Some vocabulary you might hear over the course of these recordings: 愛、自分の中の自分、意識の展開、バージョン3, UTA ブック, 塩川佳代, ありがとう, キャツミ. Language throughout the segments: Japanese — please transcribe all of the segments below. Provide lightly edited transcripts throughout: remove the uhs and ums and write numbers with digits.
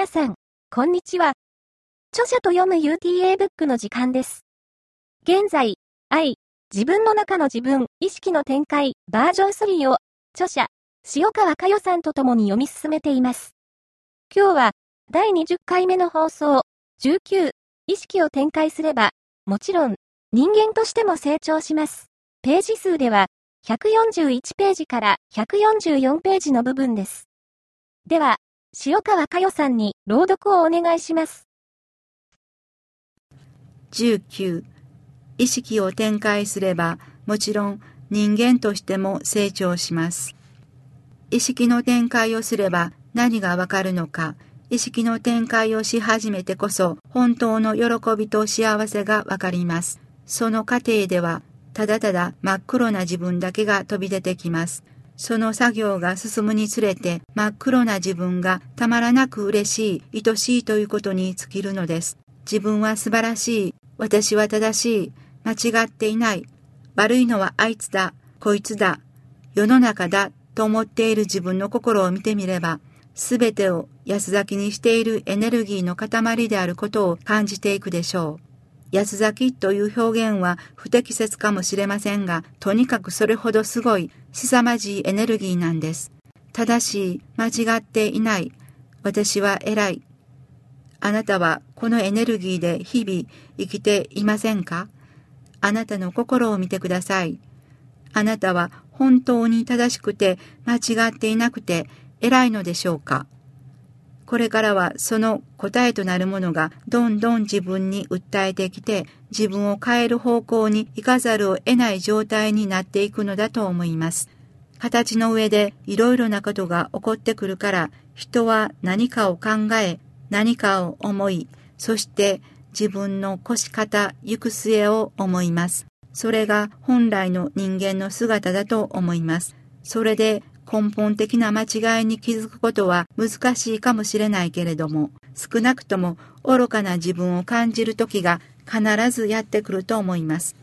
皆さん、こんにちは。著者と読む UTA ブックの時間です。現在、愛、自分の中の自分、意識の展開、バージョン3を、著者、塩川佳代さんと共に読み進めています。今日は、第20回目の放送、19、意識を展開すれば、もちろん、人間としても成長します。ページ数では、141ページから144ページの部分です。では、塩川佳代さんに朗読をお願いします。19、意識を展開すれば、もちろん人間としても成長します。意識の展開をすれば何がわかるのか、意識の展開をし始めてこそ、本当の喜びと幸せがわかります。その過程では、ただただ真っ黒な自分だけが飛び出てきます。その作業が進むにつれて、真っ黒な自分がたまらなく嬉しい、愛しいということに尽きるのです。自分は素晴らしい、私は正しい、間違っていない、悪いのはあいつだ、こいつだ、世の中だと思っている自分の心を見てみれば、すべてを安咲きにしているエネルギーの塊であることを感じていくでしょう。安咲きという表現は不適切かもしれませんが、とにかくそれほどすごい、凄まじいエネルギーなんです。正しい、間違っていない、私は偉い。あなたはこのエネルギーで日々生きていませんか？あなたの心を見てください。あなたは本当に正しくて間違っていなくて偉いのでしょうか？これからはその答えとなるものがどんどん自分に訴えてきて、自分を変える方向に行かざるを得ない状態になっていくのだと思います。形の上でいろいろなことが起こってくるから、人は何かを考え、何かを思い、そして自分の腰方、行く末を思います。それが本来の人間の姿だと思います。それで、根本的な間違いに気づくことは難しいかもしれないけれども、少なくとも愚かな自分を感じる時が必ずやってくると思います。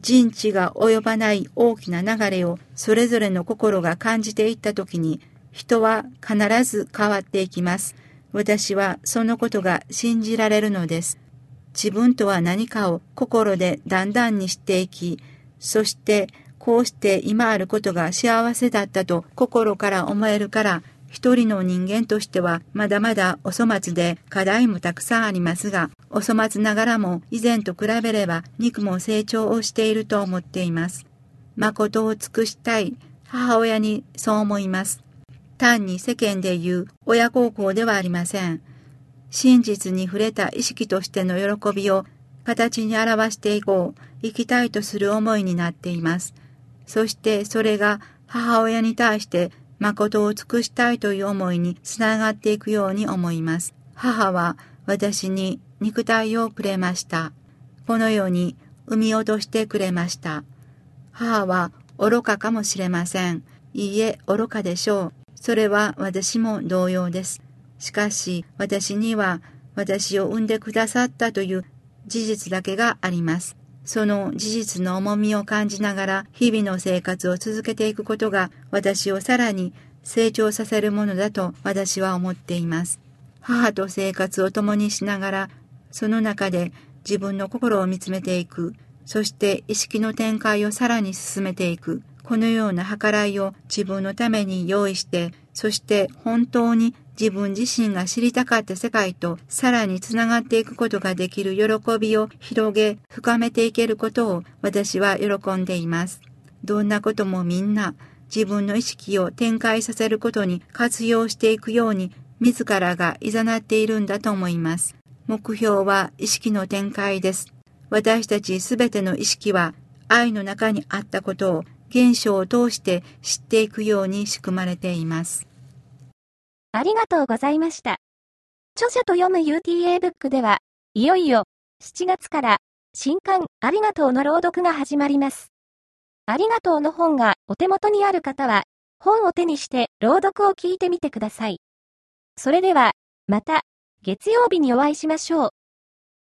人知が及ばない大きな流れをそれぞれの心が感じていった時に、人は必ず変わっていきます。私はそのことが信じられるのです。自分とは何かを心でだんだんに知っていき、そしてこうして今あることが幸せだったと心から思えるから、一人の人間としてはまだまだお粗末で課題もたくさんありますが、お粗末ながらも以前と比べれば肉も成長をしていると思っています。誠を尽くしたい母親にそう思います。単に世間で言う親孝行ではありません。真実に触れた意識としての喜びを形に表していこう、生きたいとする思いになっています。そしてそれが母親に対して誠を尽くしたいという思いにつながっていくように思います。母は私に肉体をくれました。この世に産み落としてくれました。母は愚かかもしれません。いいえ、愚かでしょう。それは私も同様です。しかし私には私を産んでくださったという事実だけがあります。その事実の重みを感じながら日々の生活を続けていくことが私をさらに成長させるものだと私は思っています。母と生活を共にしながら、その中で自分の心を見つめていく、そして意識の展開をさらに進めていく、このような計らいを自分のために用意して、そして本当に自分自身が知りたかった世界とさらにつながっていくことができる喜びを広げ、深めていけることを私は喜んでいます。どんなこともみんな自分の意識を展開させることに活用していくように自らが誘っているんだと思います。目標は意識の展開です。私たちすべての意識は愛の中にあったことを現象を通して知っていくように仕組まれています。ありがとうございました。著者と読む UTA ブックでは、いよいよ7月から新刊ありがとうの朗読が始まります。ありがとうの本がお手元にある方は、本を手にして朗読を聞いてみてください。それでは、また月曜日にお会いしましょう。